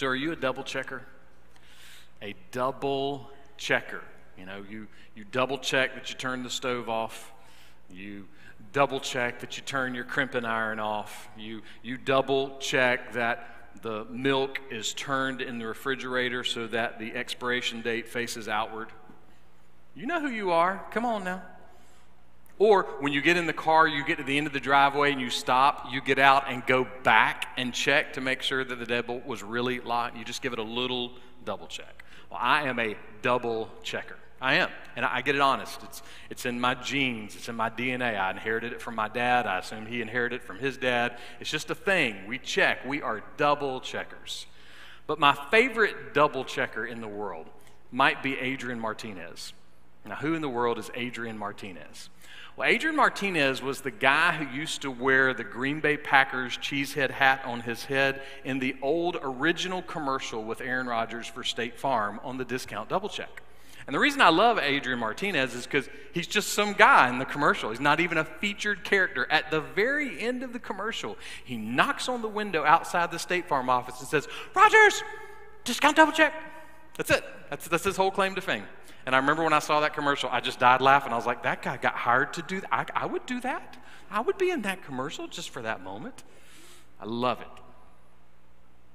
So are you a double checker? A double checker. You know, you double check that you turn the stove off. You double check that you turn your crimping iron off. You double check that the milk is turned in the refrigerator so that the expiration date faces outward. You know who you are. Come on now. Or when you get in the car, you get to the end of the driveway and you stop, you get out and go back and check to make sure that the deadbolt was really locked. You just give it a little double check. Well, I am a double checker. I am, and I get it honest. It's in my genes. It's in my DNA. I inherited it from my dad. I assume he inherited it from his dad. It's just a thing. We check. We are double checkers. But my favorite double checker in the world might be Adrian Martinez. Now, who in the world is Adrian Martinez? Well, Adrian Martinez was the guy who used to wear the Green Bay Packers cheesehead hat on his head in the old original commercial with Aaron Rodgers for State Farm on the discount double check. And the reason I love Adrian Martinez is because he's just some guy in the commercial. He's not even a featured character. At the very end of the commercial, he knocks on the window outside the State Farm office and says, "Rodgers, discount double check." That's it. That's his whole claim to fame. And I remember when I saw that commercial, I just died laughing. I was like, that guy got hired to do that. I would do that. I would be in that commercial just for that moment. I love it.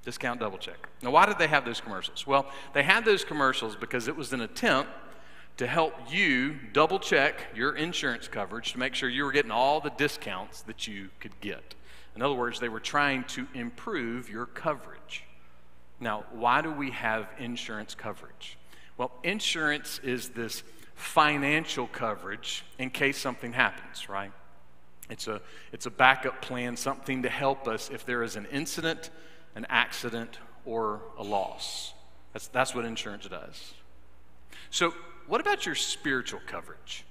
Discount double check. Now, why did they have those commercials? Well, they had those commercials because it was an attempt to help you double check your insurance coverage to make sure you were getting all the discounts that you could get. In other words, they were trying to improve your coverage. Now, why do we have insurance coverage? Well, insurance is this financial coverage in case something happens, right? It's a backup plan, something to help us if there is an incident, an accident, or a loss. That's what insurance does. So what about your spiritual coverage?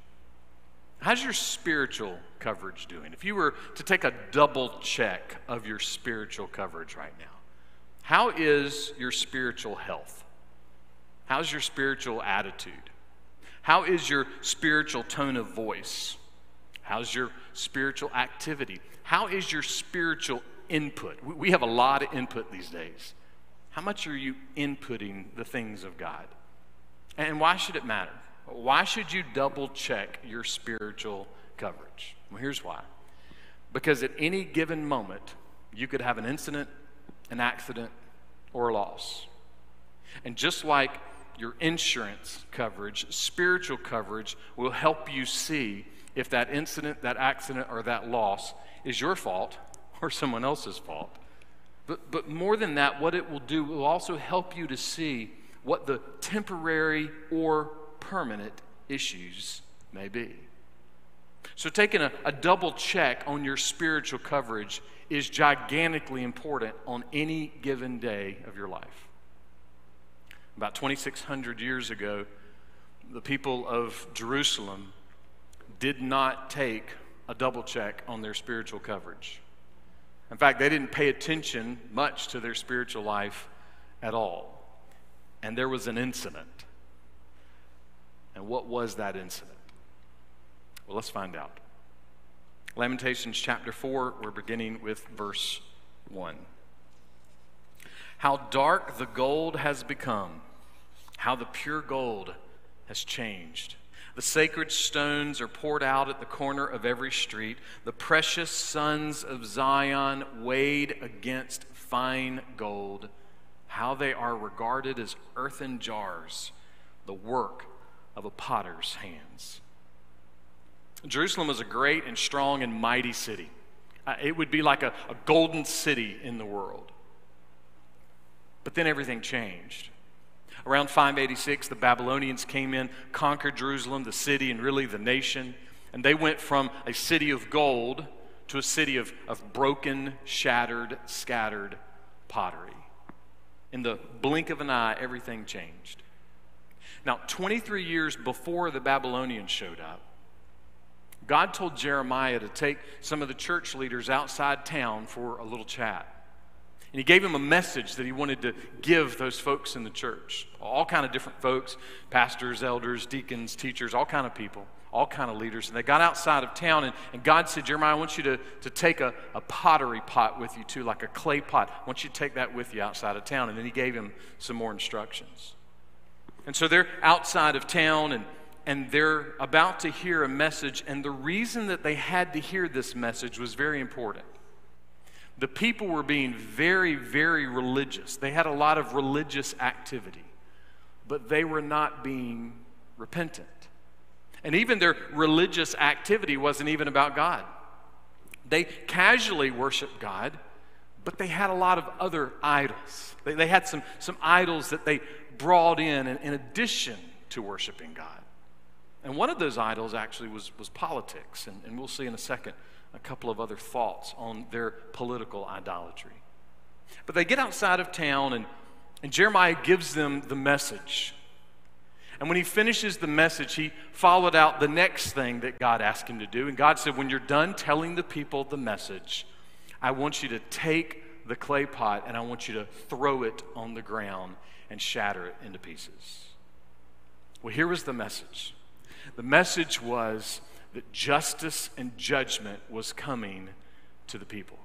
How's your spiritual coverage doing? If you were to take a double check of your spiritual coverage right now, how is your spiritual health? How's your spiritual attitude? How is your spiritual tone of voice? How's your spiritual activity? How is your spiritual input? We have a lot of input these days. How much are you inputting the things of God? And why should it matter? Why should you double check your spiritual coverage? Well, here's why. Because at any given moment, you could have an incident, an accident, or a loss. And just like your insurance coverage, spiritual coverage will help you see if that incident, that accident, or that loss is your fault or someone else's fault. But more than that, what it will do will also help you to see what the temporary or permanent issues may be. So taking a double check on your spiritual coverage is gigantically important on any given day of your life. About 2,600 years ago, the people of Jerusalem did not take a double check on their spiritual coverage. In fact, they didn't pay attention much to their spiritual life at all. And there was an incident. And what was that incident? Well, let's find out. Lamentations chapter 4, we're beginning with verse 1. How dark the gold has become, how the pure gold has changed. The sacred stones are poured out at the corner of every street. The precious sons of Zion weighed against fine gold. How they are regarded as earthen jars, the work of a potter's hands. Jerusalem is a great and strong and mighty city. It would be like a golden city in the world. But then everything changed. Around 586, the Babylonians came in, conquered Jerusalem, the city, and really the nation. And they went from a city of gold to a city of broken, shattered, scattered pottery. In the blink of an eye, everything changed. Now, 23 years before the Babylonians showed up, God told Jeremiah to take some of the church leaders outside town for a little chat. And he gave him a message that he wanted to give those folks in the church, all kind of different folks, pastors, elders, deacons, teachers, all kind of people, all kind of leaders. And they got outside of town, and God said, Jeremiah, I want you to take a pottery pot with you too, like a clay pot. I want you to take that with you outside of town. And then he gave him some more instructions. And so they're outside of town, and they're about to hear a message. And the reason that they had to hear this message was very important. The people were being very, very religious. They had a lot of religious activity, but they were not being repentant. And even their religious activity wasn't even about God. They casually worshiped God, but they had a lot of other idols. They had some idols that they brought in addition to worshiping God. And one of those idols actually was politics, and we'll see in a second a couple of other thoughts on their political idolatry. But they get outside of town, and Jeremiah gives them the message. And when he finishes the message, he followed out the next thing that God asked him to do. And God said, when you're done telling the people the message, I want you to take the clay pot and I want you to throw it on the ground and shatter it into pieces. Well, here was the message. The message was that justice and judgment was coming to the people.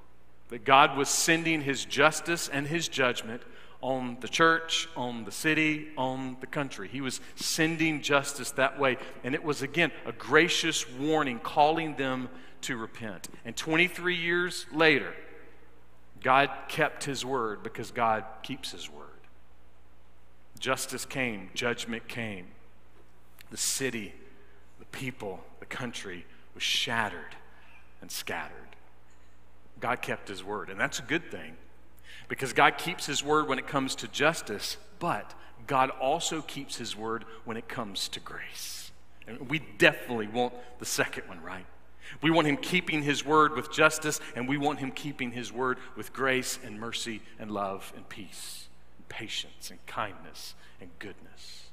That God was sending his justice and his judgment on the church, on the city, on the country. He was sending justice that way. And it was, again, a gracious warning calling them to repent. And 23 years later, God kept his word because God keeps his word. Justice came. Judgment came. The city, the people, the country was shattered and scattered. God kept his word, and that's a good thing because God keeps his word when it comes to justice, but God also keeps his word when it comes to grace. And we definitely want the second one, right? We want him keeping his word with justice, and we want him keeping his word with grace and mercy and love and peace and patience and kindness and goodness.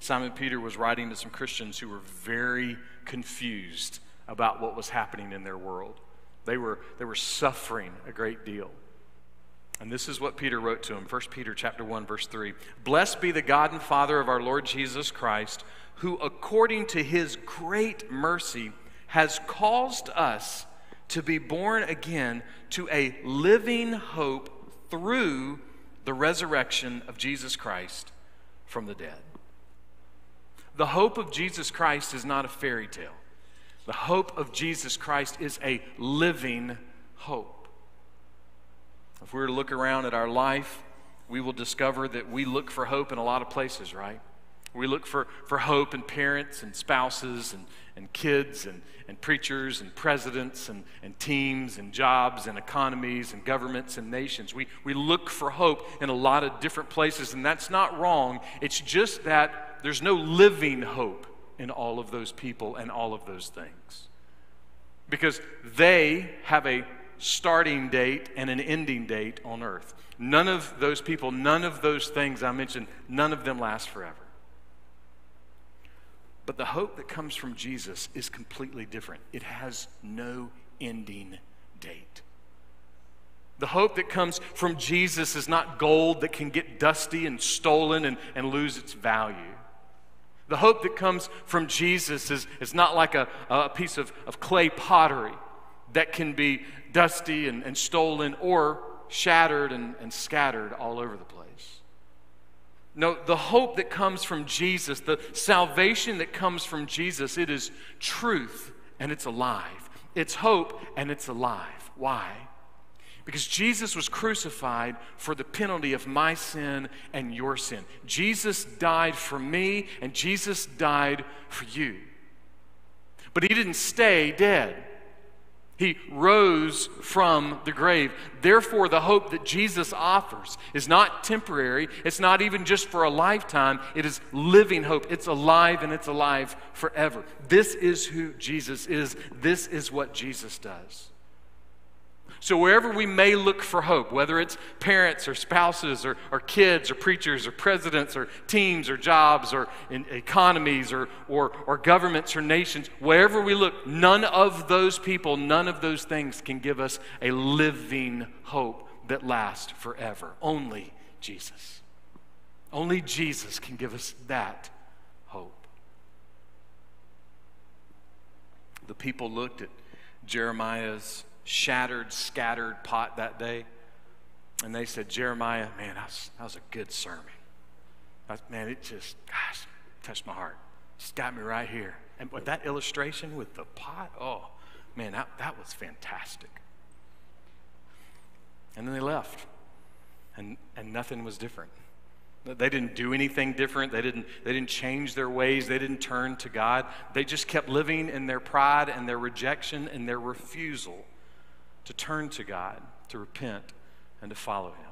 Simon Peter was writing to some Christians who were very confused about what was happening in their world. They were suffering a great deal. And this is what Peter wrote to him, 1 Peter chapter 1, verse 3. Blessed be the God and Father of our Lord Jesus Christ, who according to his great mercy has caused us to be born again to a living hope through the resurrection of Jesus Christ from the dead. The hope of Jesus Christ is not a fairy tale. The hope of Jesus Christ is a living hope. If we were to look around at our life, we will discover that we look for hope in a lot of places, right? We look for hope in parents and spouses and kids and preachers and presidents and teams and jobs and economies and governments and nations. We look for hope in a lot of different places, and that's not wrong. It's just that there's no living hope in all of those people and all of those things because they have a starting date and an ending date on earth. None of those people, none of those things I mentioned, none of them last forever. But the hope that comes from Jesus is completely different. It has no ending date. The hope that comes from Jesus is not gold that can get dusty and stolen and lose its value. The hope that comes from Jesus is not like a piece of clay pottery that can be dusty and stolen or shattered and scattered all over the place. No, the hope that comes from Jesus, the salvation that comes from Jesus, it is truth and it's alive. It's hope and it's alive. Why? Because Jesus was crucified for the penalty of my sin and your sin. Jesus died for me, and Jesus died for you. But he didn't stay dead. He rose from the grave. Therefore, the hope that Jesus offers is not temporary. It's not even just for a lifetime. It is living hope. It's alive, and it's alive forever. This is who Jesus is. This is what Jesus does. So wherever we may look for hope, whether it's parents or spouses or kids or preachers or presidents or teams or jobs or in economies or governments or nations, wherever we look, none of those people, none of those things can give us a living hope that lasts forever. Only Jesus. Only Jesus can give us that hope. The people looked at Jeremiah's shattered, scattered pot that day, and they said, Jeremiah, man, that was a good sermon. Man, it just, gosh, touched my heart. Just got me right here. And with that illustration with the pot, oh, man, that was fantastic. And then they left, and nothing was different. They didn't do anything different. They didn't change their ways. They didn't turn to God. They just kept living in their pride and their rejection and their refusal to turn to God, to repent, and to follow Him.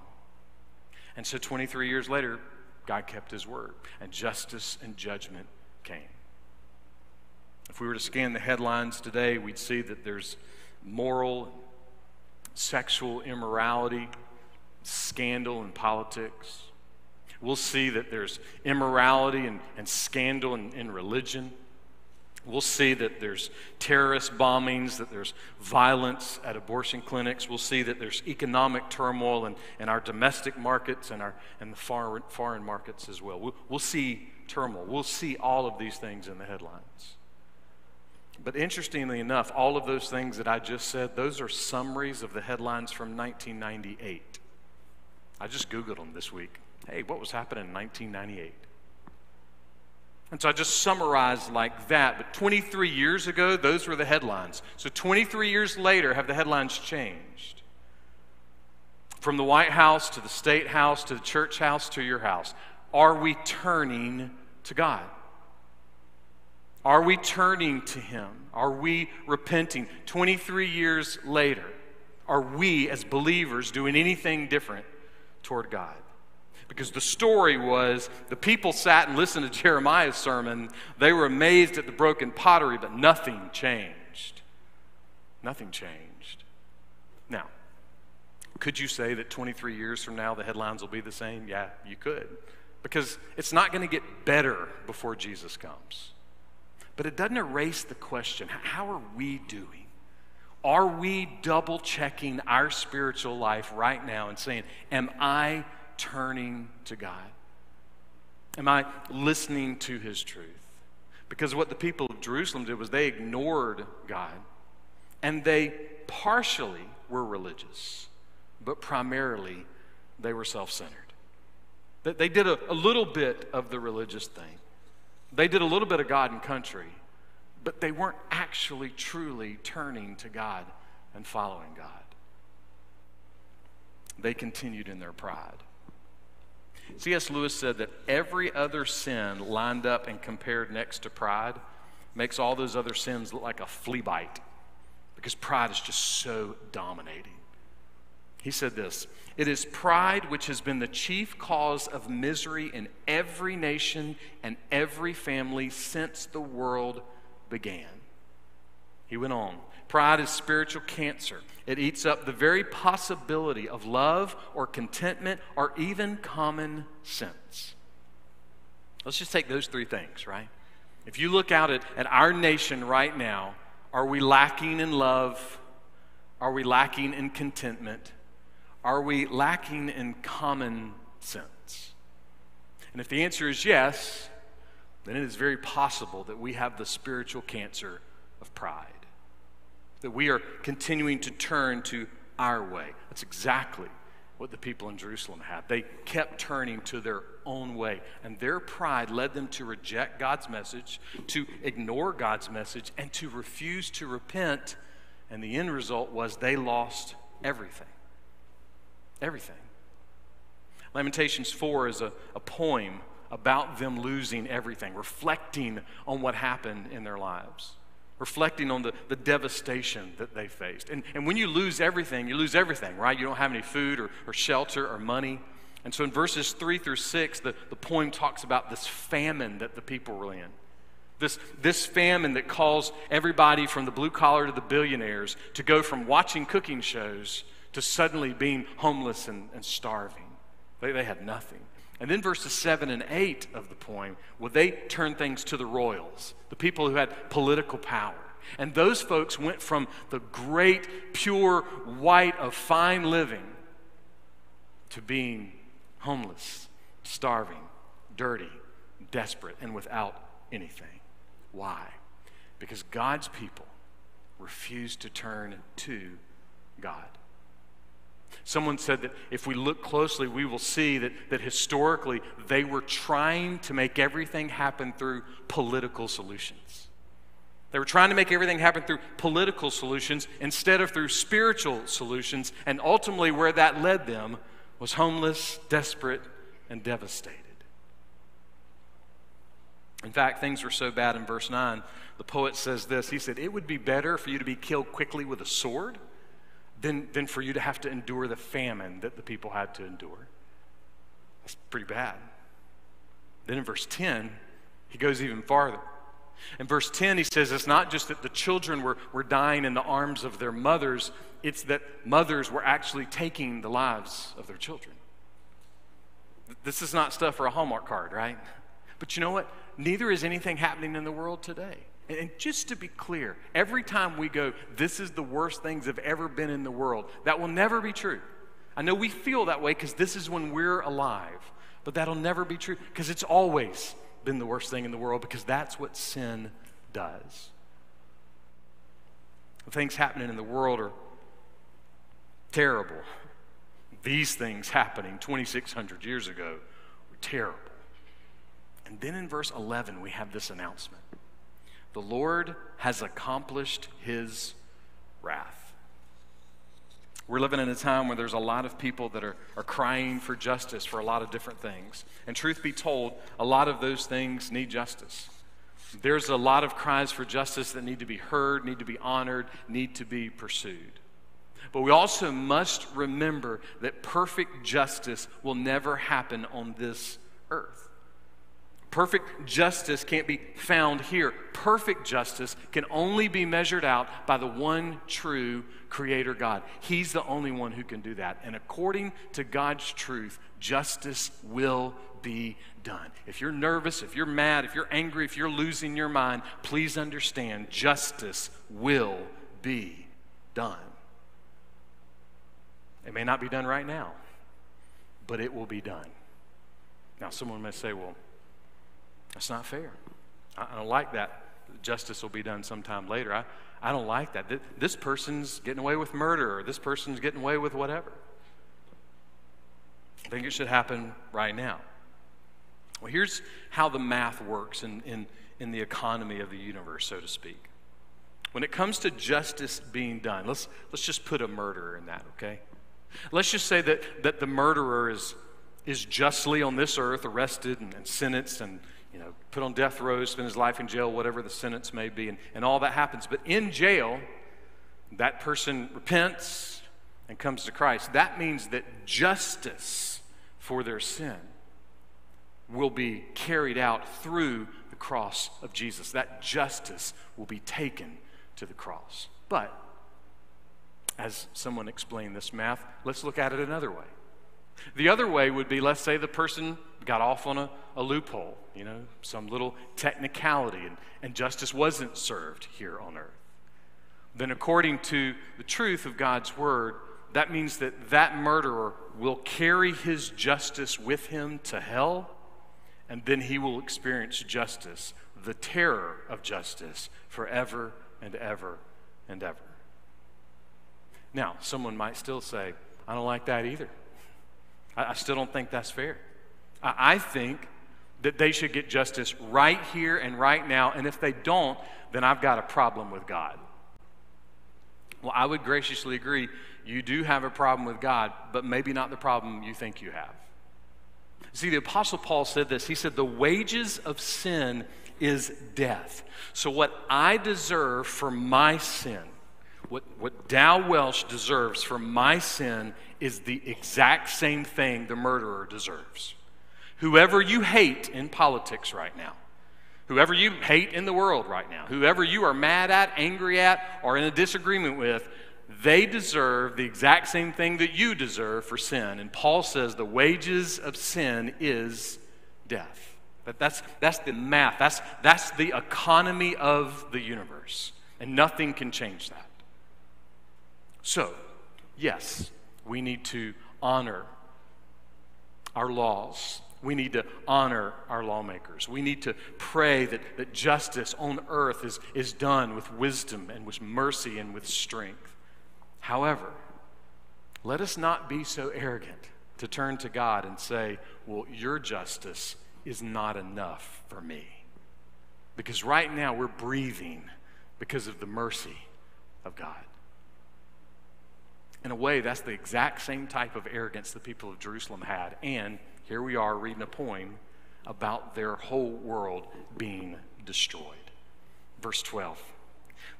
And so 23 years later, God kept His word, and justice and judgment came. If we were to scan the headlines today, we'd see that there's moral, sexual immorality, scandal in politics. We'll see that there's immorality and scandal in religion. We'll see that there's terrorist bombings, that there's violence at abortion clinics. We'll see that there's economic turmoil in our domestic markets and the foreign markets as well. We'll see turmoil. We'll see all of these things in the headlines. But interestingly enough, all of those things that I just said, those are summaries of the headlines from 1998. I just Googled them this week. Hey, what was happening in 1998? And so I just summarized like that. But 23 years ago, those were the headlines. So 23 years later, have the headlines changed? From the White House to the State House to the Church House to your house. Are we turning to God? Are we turning to Him? Are we repenting? 23 years later, are we as believers doing anything different toward God? Because the story was, the people sat and listened to Jeremiah's sermon. They were amazed at the broken pottery, but nothing changed. Nothing changed. Now, could you say that 23 years from now the headlines will be the same? Yeah, you could. Because it's not going to get better before Jesus comes. But it doesn't erase the question, how are we doing? Are we double-checking our spiritual life right now and saying, am I turning to God? Am I listening to His truth? Because what the people of Jerusalem did was they ignored God, and they partially were religious, but primarily they were self-centered. They did a little bit of the religious thing. They did a little bit of God and country, but they weren't actually truly turning to God and following God. They continued in their pride. C.S. Lewis said that every other sin lined up and compared next to pride makes all those other sins look like a flea bite, because pride is just so dominating. He said this, "It is pride which has been the chief cause of misery in every nation and every family since the world began." He went on, "Pride is spiritual cancer. It eats up the very possibility of love or contentment or even common sense." Let's just take those three things, right? If you look out at our nation right now, are we lacking in love? Are we lacking in contentment? Are we lacking in common sense? And if the answer is yes, then it is very possible that we have the spiritual cancer of pride, that we are continuing to turn to our way. That's exactly what the people in Jerusalem had. They kept turning to their own way, and their pride led them to reject God's message, to ignore God's message, and to refuse to repent, and the end result was they lost everything. Everything. Lamentations 4 is a poem about them losing everything, reflecting on what happened in their lives, reflecting on the devastation that they faced. And when you lose everything, right? You don't have any food or shelter or money. And so in verses 3 through 6, the poem talks about this famine that the people were in. This famine that calls everybody from the blue collar to the billionaires to go from watching cooking shows to suddenly being homeless and starving. They had nothing. And then verses 7 and 8 of the poem, well, they turned things to the royals, the people who had political power. And those folks went from the great, pure white of fine living to being homeless, starving, dirty, desperate, and without anything. Why? Because God's people refuse to turn to God. Someone said that if we look closely, we will see that historically they were trying to make everything happen through political solutions. They were trying to make everything happen through political solutions instead of through spiritual solutions, and ultimately where that led them was homeless, desperate, and devastated. In fact, things were so bad in verse 9, the poet says this. He said, "It would be better for you to be killed quickly with a sword than for you to have to endure the famine that the people had to endure." That's pretty bad. Then in verse 10, he goes even farther. In verse 10, he says it's not just that the children were dying in the arms of their mothers, it's that mothers were actually taking the lives of their children. This is not stuff for a Hallmark card, right? But you know what? Neither is anything happening in the world today. And just to be clear, every time we go, this is the worst things have ever been in the world, that will never be true. I know we feel that way because this is when we're alive, but that'll never be true because it's always been the worst thing in the world, because that's what sin does. The things happening in the world are terrible. These things happening 2,600 years ago were terrible. And then in verse 11, we have this announcement. The Lord has accomplished his wrath. We're living in a time where there's a lot of people that are crying for justice for a lot of different things. And truth be told, a lot of those things need justice. There's a lot of cries for justice that need to be heard, need to be honored, need to be pursued. But we also must remember that perfect justice will never happen on this earth. Perfect justice can't be found here. Perfect justice can only be measured out by the one true Creator God. He's the only one who can do that. And according to God's truth, justice will be done. If you're nervous, if you're mad, if you're angry, if you're losing your mind, please understand, justice will be done. It may not be done right now, but it will be done. Now, someone may say, well, that's not fair. I don't like that. Justice will be done sometime later. I don't like that. This person's getting away with murder, or this person's getting away with whatever. I think it should happen right now. Well, here's how the math works in the economy of the universe, so to speak. When it comes to justice being done, let's just put a murderer in that, okay? Let's just say that the murderer is justly on this earth arrested and sentenced and put on death row, spend his life in jail, whatever the sentence may be, and all that happens. But in jail, that person repents and comes to Christ. That means that justice for their sin will be carried out through the cross of Jesus. That justice will be taken to the cross. But, as someone explained this math, let's look at it another way. The other way would be, let's say the person got off on a loophole, some little technicality, and justice wasn't served here on earth. Then according to the truth of God's word, that means that murderer will carry his justice with him to hell, and then he will experience justice, the terror of justice, forever and ever and ever. Now, someone might still say, I don't like that either. I still don't think that's fair. I think that they should get justice right here and right now, and if they don't, then I've got a problem with God. Well, I would graciously agree, you do have a problem with God, but maybe not the problem you think you have. See, the Apostle Paul said this. He said, the wages of sin is death. So what I deserve for my sin, what Dow Welsh deserves for my sin, is the exact same thing the murderer deserves. Whoever you hate in politics right now, Whoever you hate in the world right now, whoever you are mad at, angry at, or in a disagreement with, they deserve the exact same thing that you deserve for sin. And Paul says the wages of sin is death. That's the math. That's the economy of the universe. And nothing can change that. So, yes, we need to honor our laws. We need to honor our lawmakers. We need to pray that justice on earth is done with wisdom and with mercy and with strength. However, let us not be so arrogant to turn to God and say, well, your justice is not enough for me. Because right now we're breathing because of the mercy of God. In a way, that's the exact same type of arrogance the people of Jerusalem had, and here we are reading a poem about their whole world being destroyed. Verse 12.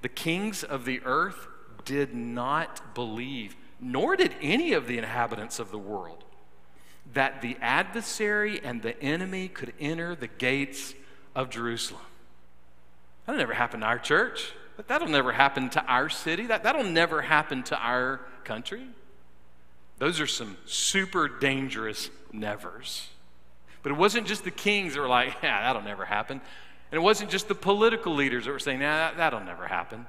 The kings of the earth did not believe, nor did any of the inhabitants of the world, that the adversary and the enemy could enter the gates of Jerusalem. That'll never happen to our church. That'll never happen to our city. That'll never happen to our country. Those are some super dangerous nevers. But it wasn't just the kings that were like, yeah, that'll never happen. And it wasn't just the political leaders that were saying, nah, that'll never happen.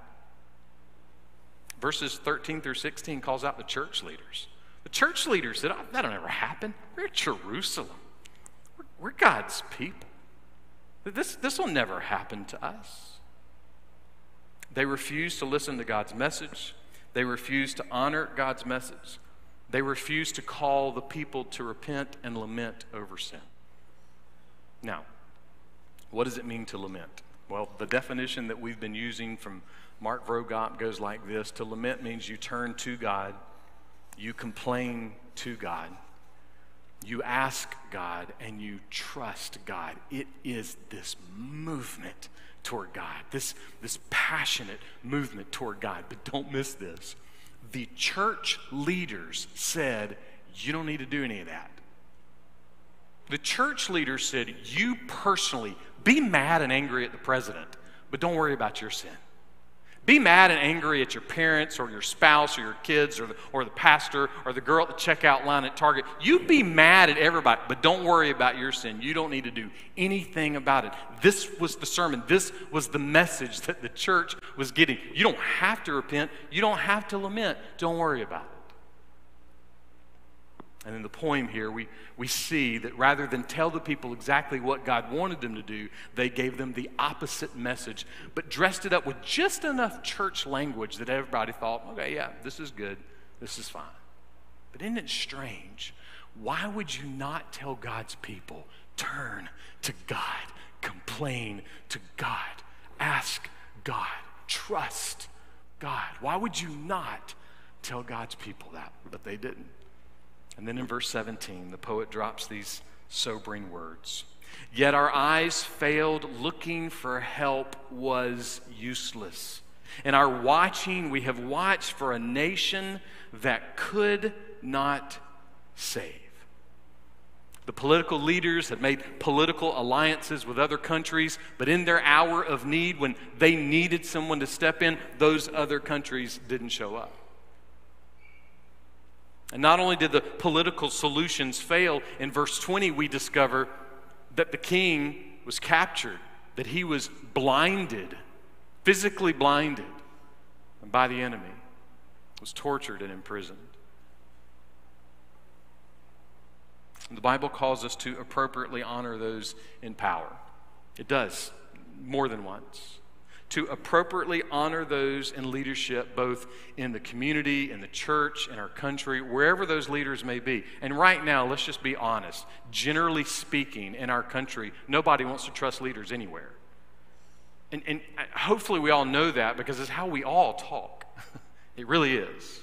Verses 13 through 16 calls out the church leaders. The church leaders said, oh, that'll never happen. We're at Jerusalem. We're God's people. This will never happen to us. They refused to listen to God's message. They refused to honor God's message. They refused to call the people to repent and lament over sin. Now, what does it mean to lament? Well, the definition that we've been using from Mark Vroegop goes like this. To lament means you turn to God, you complain to God, you ask God, and you trust God. It is this movement toward God, this passionate movement toward God. But don't miss this. The church leaders said, you don't need to do any of that. The church leaders said, you personally, be mad and angry at the president, but don't worry about your sin. Be mad and angry at your parents or your spouse or your kids or the pastor or the girl at the checkout line at Target. You be mad at everybody, but don't worry about your sin. You don't need to do anything about it. This was the sermon. This was the message that the church was getting. You don't have to repent. You don't have to lament. Don't worry about it. And in the poem here, we see that rather than tell the people exactly what God wanted them to do, they gave them the opposite message, but dressed it up with just enough church language that everybody thought, okay, yeah, this is good, this is fine. But isn't it strange? Why would you not tell God's people, turn to God, complain to God, ask God, trust God? Why would you not tell God's people that? But they didn't. And then in verse 17, the poet drops these sobering words. Yet our eyes failed, looking for help was useless. In our watching, we have watched for a nation that could not save. The political leaders had made political alliances with other countries, but in their hour of need, when they needed someone to step in, those other countries didn't show up. And not only did the political solutions fail, in verse 20 we discover that the king was captured, that he was blinded, physically blinded by the enemy, was tortured and imprisoned. And the Bible calls us to appropriately honor those in power. It does, more than once. To appropriately honor those in leadership, both in the community, in the church, in our country, wherever those leaders may be. And right now, let's just be honest. Generally speaking, in our country, nobody wants to trust leaders anywhere. And hopefully we all know that, because it's how we all talk. It really is.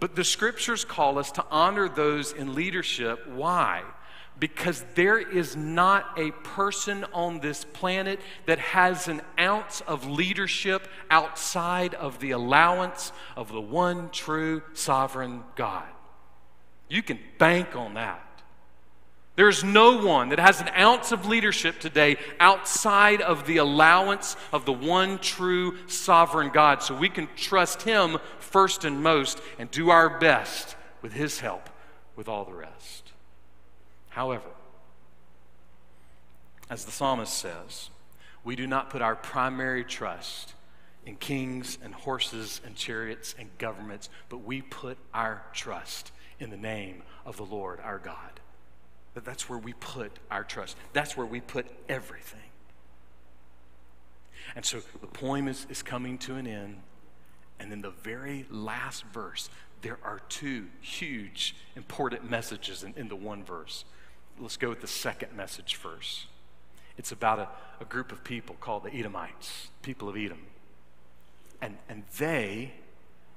But the scriptures call us to honor those in leadership. Why? Because there is not a person on this planet that has an ounce of leadership outside of the allowance of the one true sovereign God. You can bank on that. There is no one that has an ounce of leadership today outside of the allowance of the one true sovereign God. So we can trust Him first and most and do our best with His help with all the rest. However, as the psalmist says, we do not put our primary trust in kings and horses and chariots and governments, but we put our trust in the name of the Lord our God. That's where we put our trust. That's where we put everything. And so the poem is coming to an end, and then the very last verse, there are two huge, important messages in the one verse. Let's go with the second message first. It's about a group of people called the Edomites, people of Edom. And they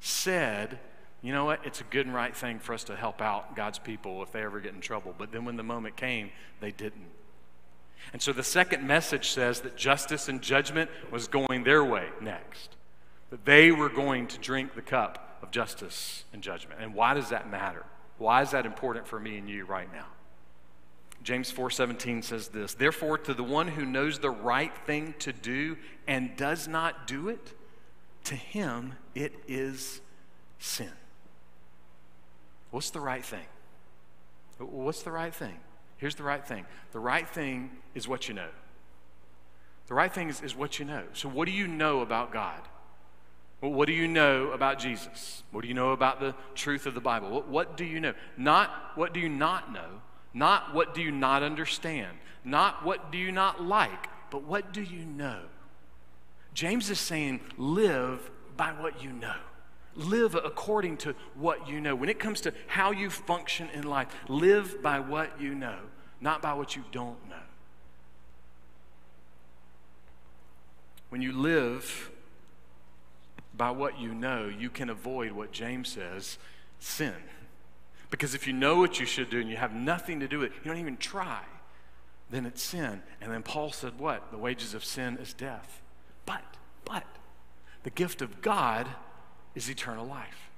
said, you know what, it's a good and right thing for us to help out God's people if they ever get in trouble. But then when the moment came, they didn't. And so the second message says that justice and judgment was going their way next. That they were going to drink the cup of justice and judgment. And why does that matter? Why is that important for me and you right now? James 4:17 says this, "Therefore, to the one who knows the right thing to do and does not do it, to him it is sin." What's the right thing? What's the right thing? Here's the right thing. The right thing is what you know. The right thing is what you know. So what do you know about God? Well, what do you know about Jesus? What do you know about the truth of the Bible? What do you know? Not what do you not know, not what do you not understand, not what do you not like, but what do you know? James is saying live by what you know. Live according to what you know. When it comes to how you function in life, live by what you know, not by what you don't know. When you live by what you know, you can avoid what James says, sin. Because if you know what you should do and you have nothing to do with it, you don't even try, then it's sin. And then Paul said what? The wages of sin is death. But the gift of God is eternal life.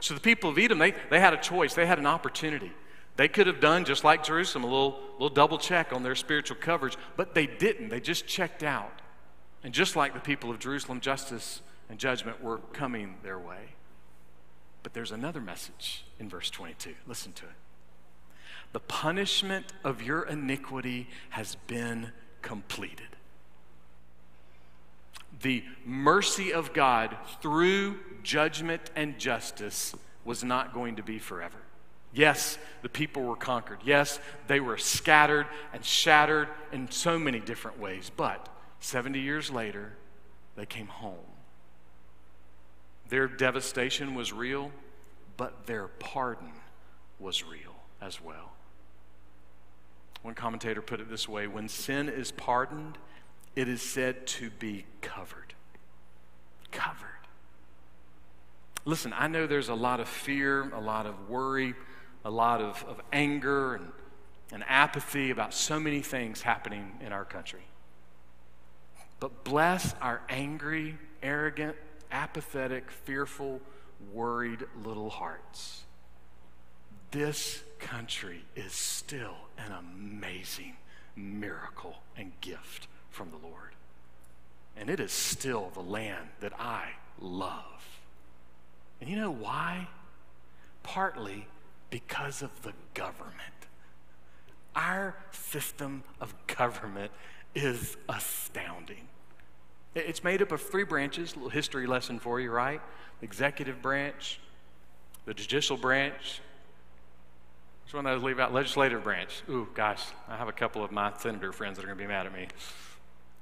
So the people of Edom, they had a choice. They had an opportunity. They could have done, just like Jerusalem, a little double check on their spiritual coverage, but they didn't. They just checked out. And just like the people of Jerusalem, justice and judgment were coming their way. But there's another message in verse 22. Listen to it. The punishment of your iniquity has been completed. The mercy of God through judgment and justice was not going to be forever. Yes, the people were conquered. Yes, they were scattered and shattered in so many different ways. But 70 years later, they came home. Their devastation was real, but their pardon was real as well. One commentator put it this way, when sin is pardoned, it is said to be covered. Covered. Listen, I know there's a lot of fear, a lot of worry, a lot of anger and apathy about so many things happening in our country. But bless our angry, arrogant, apathetic, fearful, worried little hearts. This country is still an amazing miracle and gift from the Lord. And it is still the land that I love. And you know why? Partly because of the government. Our system of government is astounding. It's made up of three branches, a little history lesson for you, right? The executive branch, the judicial branch, which one I leave out? Legislative branch. Ooh, gosh, I have a couple of my senator friends that are going to be mad at me.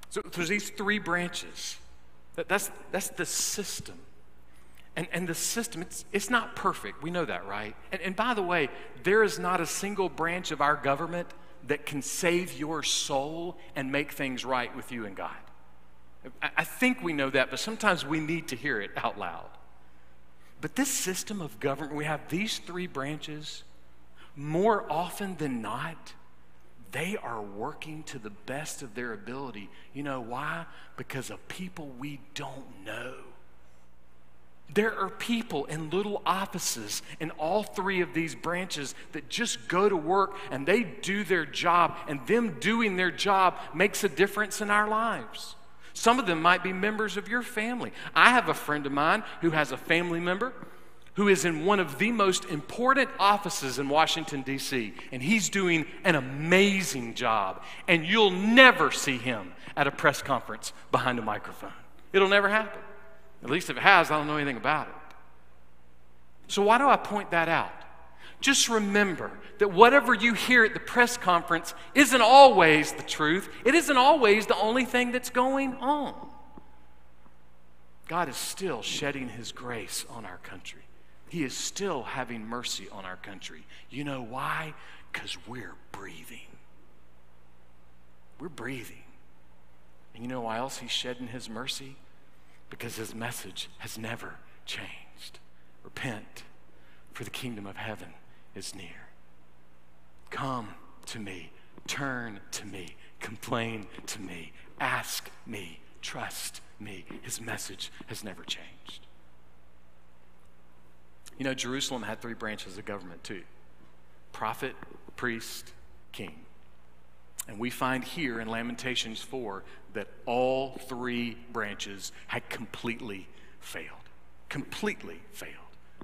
So there's these three branches. That's the system. And the system, it's not perfect. We know that, right? And by the way, there is not a single branch of our government that can save your soul and make things right with you and God. I think we know that, but sometimes we need to hear it out loud. But this system of government, we have these three branches. More often than not, they are working to the best of their ability. You know why? Because of people we don't know. There are people in little offices in all three of these branches that just go to work and they do their job, and them doing their job makes a difference in our lives. Some of them might be members of your family. I have a friend of mine who has a family member who is in one of the most important offices in Washington, D.C., and he's doing an amazing job, and you'll never see him at a press conference behind a microphone. It'll never happen. At least if it has, I don't know anything about it. So why do I point that out? Just remember that whatever you hear at the press conference isn't always the truth. It isn't always the only thing that's going on. God is still shedding His grace on our country. He is still having mercy on our country. You know why? Because we're breathing. We're breathing. And you know why else He's shedding His mercy? Because His message has never changed. Repent, for the kingdom of heaven is near. Come to me, turn to me, complain to me, ask me, trust me. His message has never changed. You know, Jerusalem had three branches of government too: prophet, priest, king. And we find here in Lamentations 4 that all three branches had completely failed. Completely failed.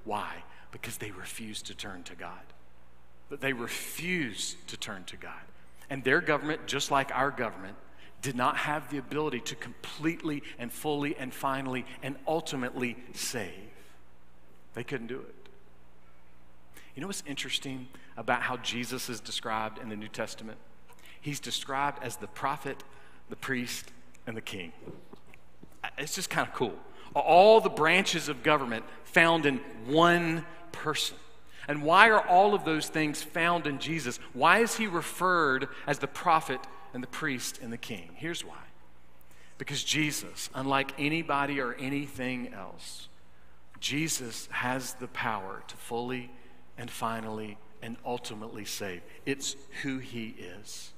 Why? Because they refused to turn to God. That they refused to turn to God. And their government, just like our government, did not have the ability to completely and fully and finally and ultimately save. They couldn't do it. You know what's interesting about how Jesus is described in the New Testament? He's described as the prophet, the priest, and the king. It's just kind of cool. All the branches of government found in one person. And why are all of those things found in Jesus? Why is He referred as the prophet and the priest and the king? Here's why. Because Jesus, unlike anybody or anything else, Jesus has the power to fully and finally and ultimately save. It's who He is.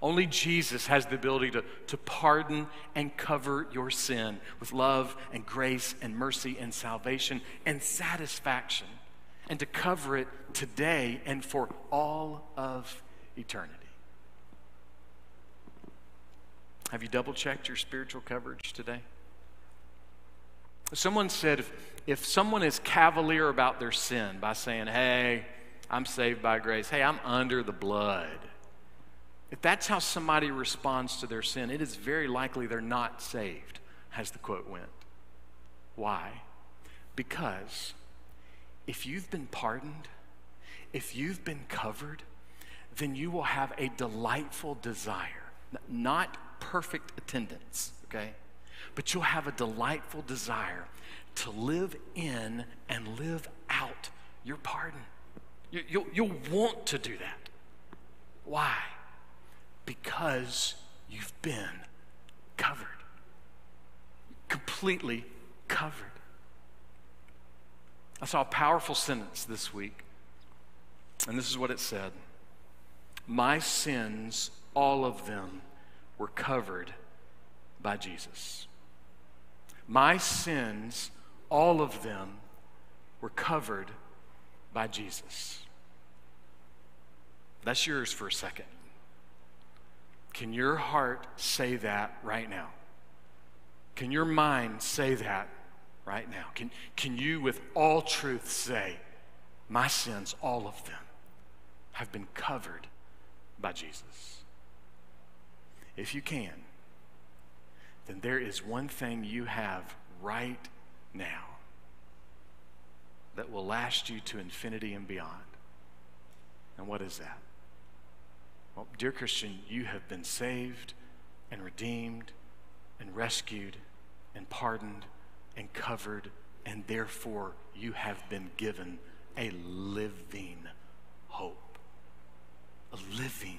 Only Jesus has the ability to pardon and cover your sin with love and grace and mercy and salvation and satisfaction, and to cover it today and for all of eternity. Have you double-checked your spiritual coverage today? Someone said if someone is cavalier about their sin by saying, hey, I'm saved by grace, hey, I'm under the blood, if that's how somebody responds to their sin, it is very likely they're not saved, as the quote went. Why? Because if you've been pardoned, if you've been covered, then you will have a delightful desire, not perfect attendance, okay? But you'll have a delightful desire to live in and live out your pardon. You'll want to do that. Why? Because you've been covered. Completely covered. I saw a powerful sentence this week, and this is what it said: my sins, all of them, were covered by Jesus. My sins, all of them, were covered by Jesus. That's yours for a second. Can your heart say that right now? Can your mind say that right now? Can you with all truth say, my sins, all of them, have been covered by Jesus? If you can, then there is one thing you have right now that will last you to infinity and beyond. And what is that? Well, dear Christian, you have been saved and redeemed and rescued and pardoned and covered, and therefore you have been given a living hope. A living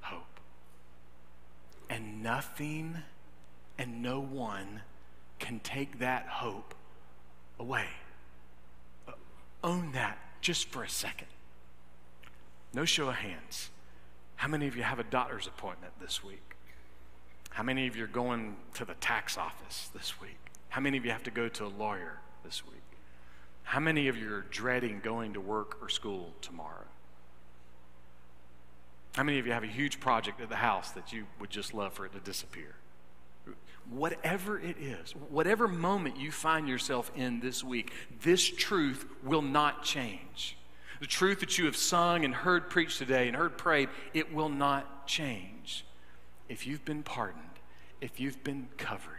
hope. And nothing and no one can take that hope away. Own that just for a second. No show of hands. How many of you have a doctor's appointment this week? How many of you are going to the tax office this week? How many of you have to go to a lawyer this week? How many of you are dreading going to work or school tomorrow? How many of you have a huge project at the house that you would just love for it to disappear? Whatever it is, whatever moment you find yourself in this week, this truth will not change. The truth that you have sung and heard preached today and heard prayed, it will not change. If you've been pardoned, if you've been covered,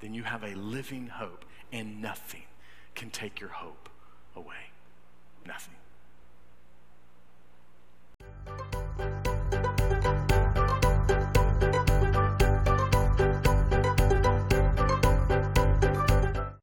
then you have a living hope, and nothing can take your hope away. Nothing.